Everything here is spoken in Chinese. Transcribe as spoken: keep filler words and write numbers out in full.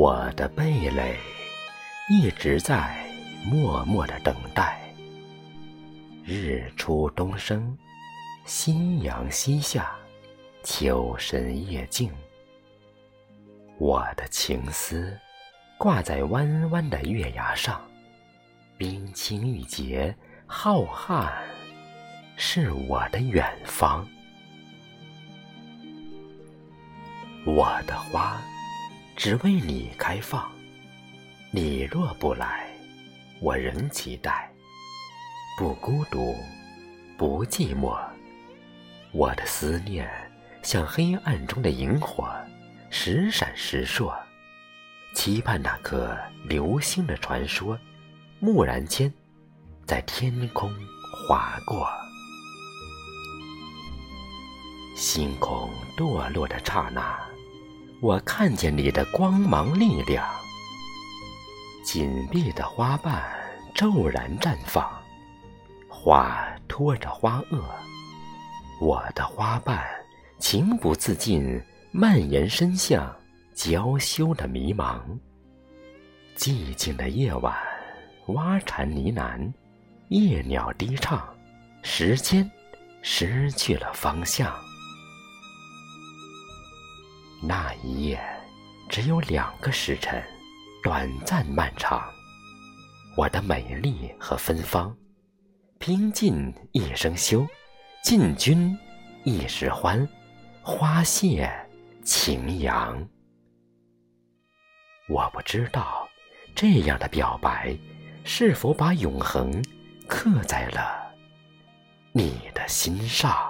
我的蓓蕾一直在默默地等待，日出东升，新阳西下，秋深夜静。我的情丝挂在弯弯的月牙上，冰清玉洁，浩瀚是我的远方。我的花只为你开放，你若不来，我仍期待，不孤独，不寂寞。我的思念像黑暗中的萤火，时闪时烁，期盼那颗流星的传说，蓦然间在天空划过。星空堕落的刹那，我看见你的光芒力量，紧闭的花瓣骤然绽放，花托着花萼，我的花瓣情不自禁蔓延伸向娇羞的迷茫。寂静的夜晚，蛙蝉呢喃，夜鸟低唱，时间失去了方向。那一夜只有两个时辰，短暂漫长。我的美丽和芬芳，拼尽一生休，尽君一时欢，花谢情扬。我不知道这样的表白是否把永恒刻在了你的心上。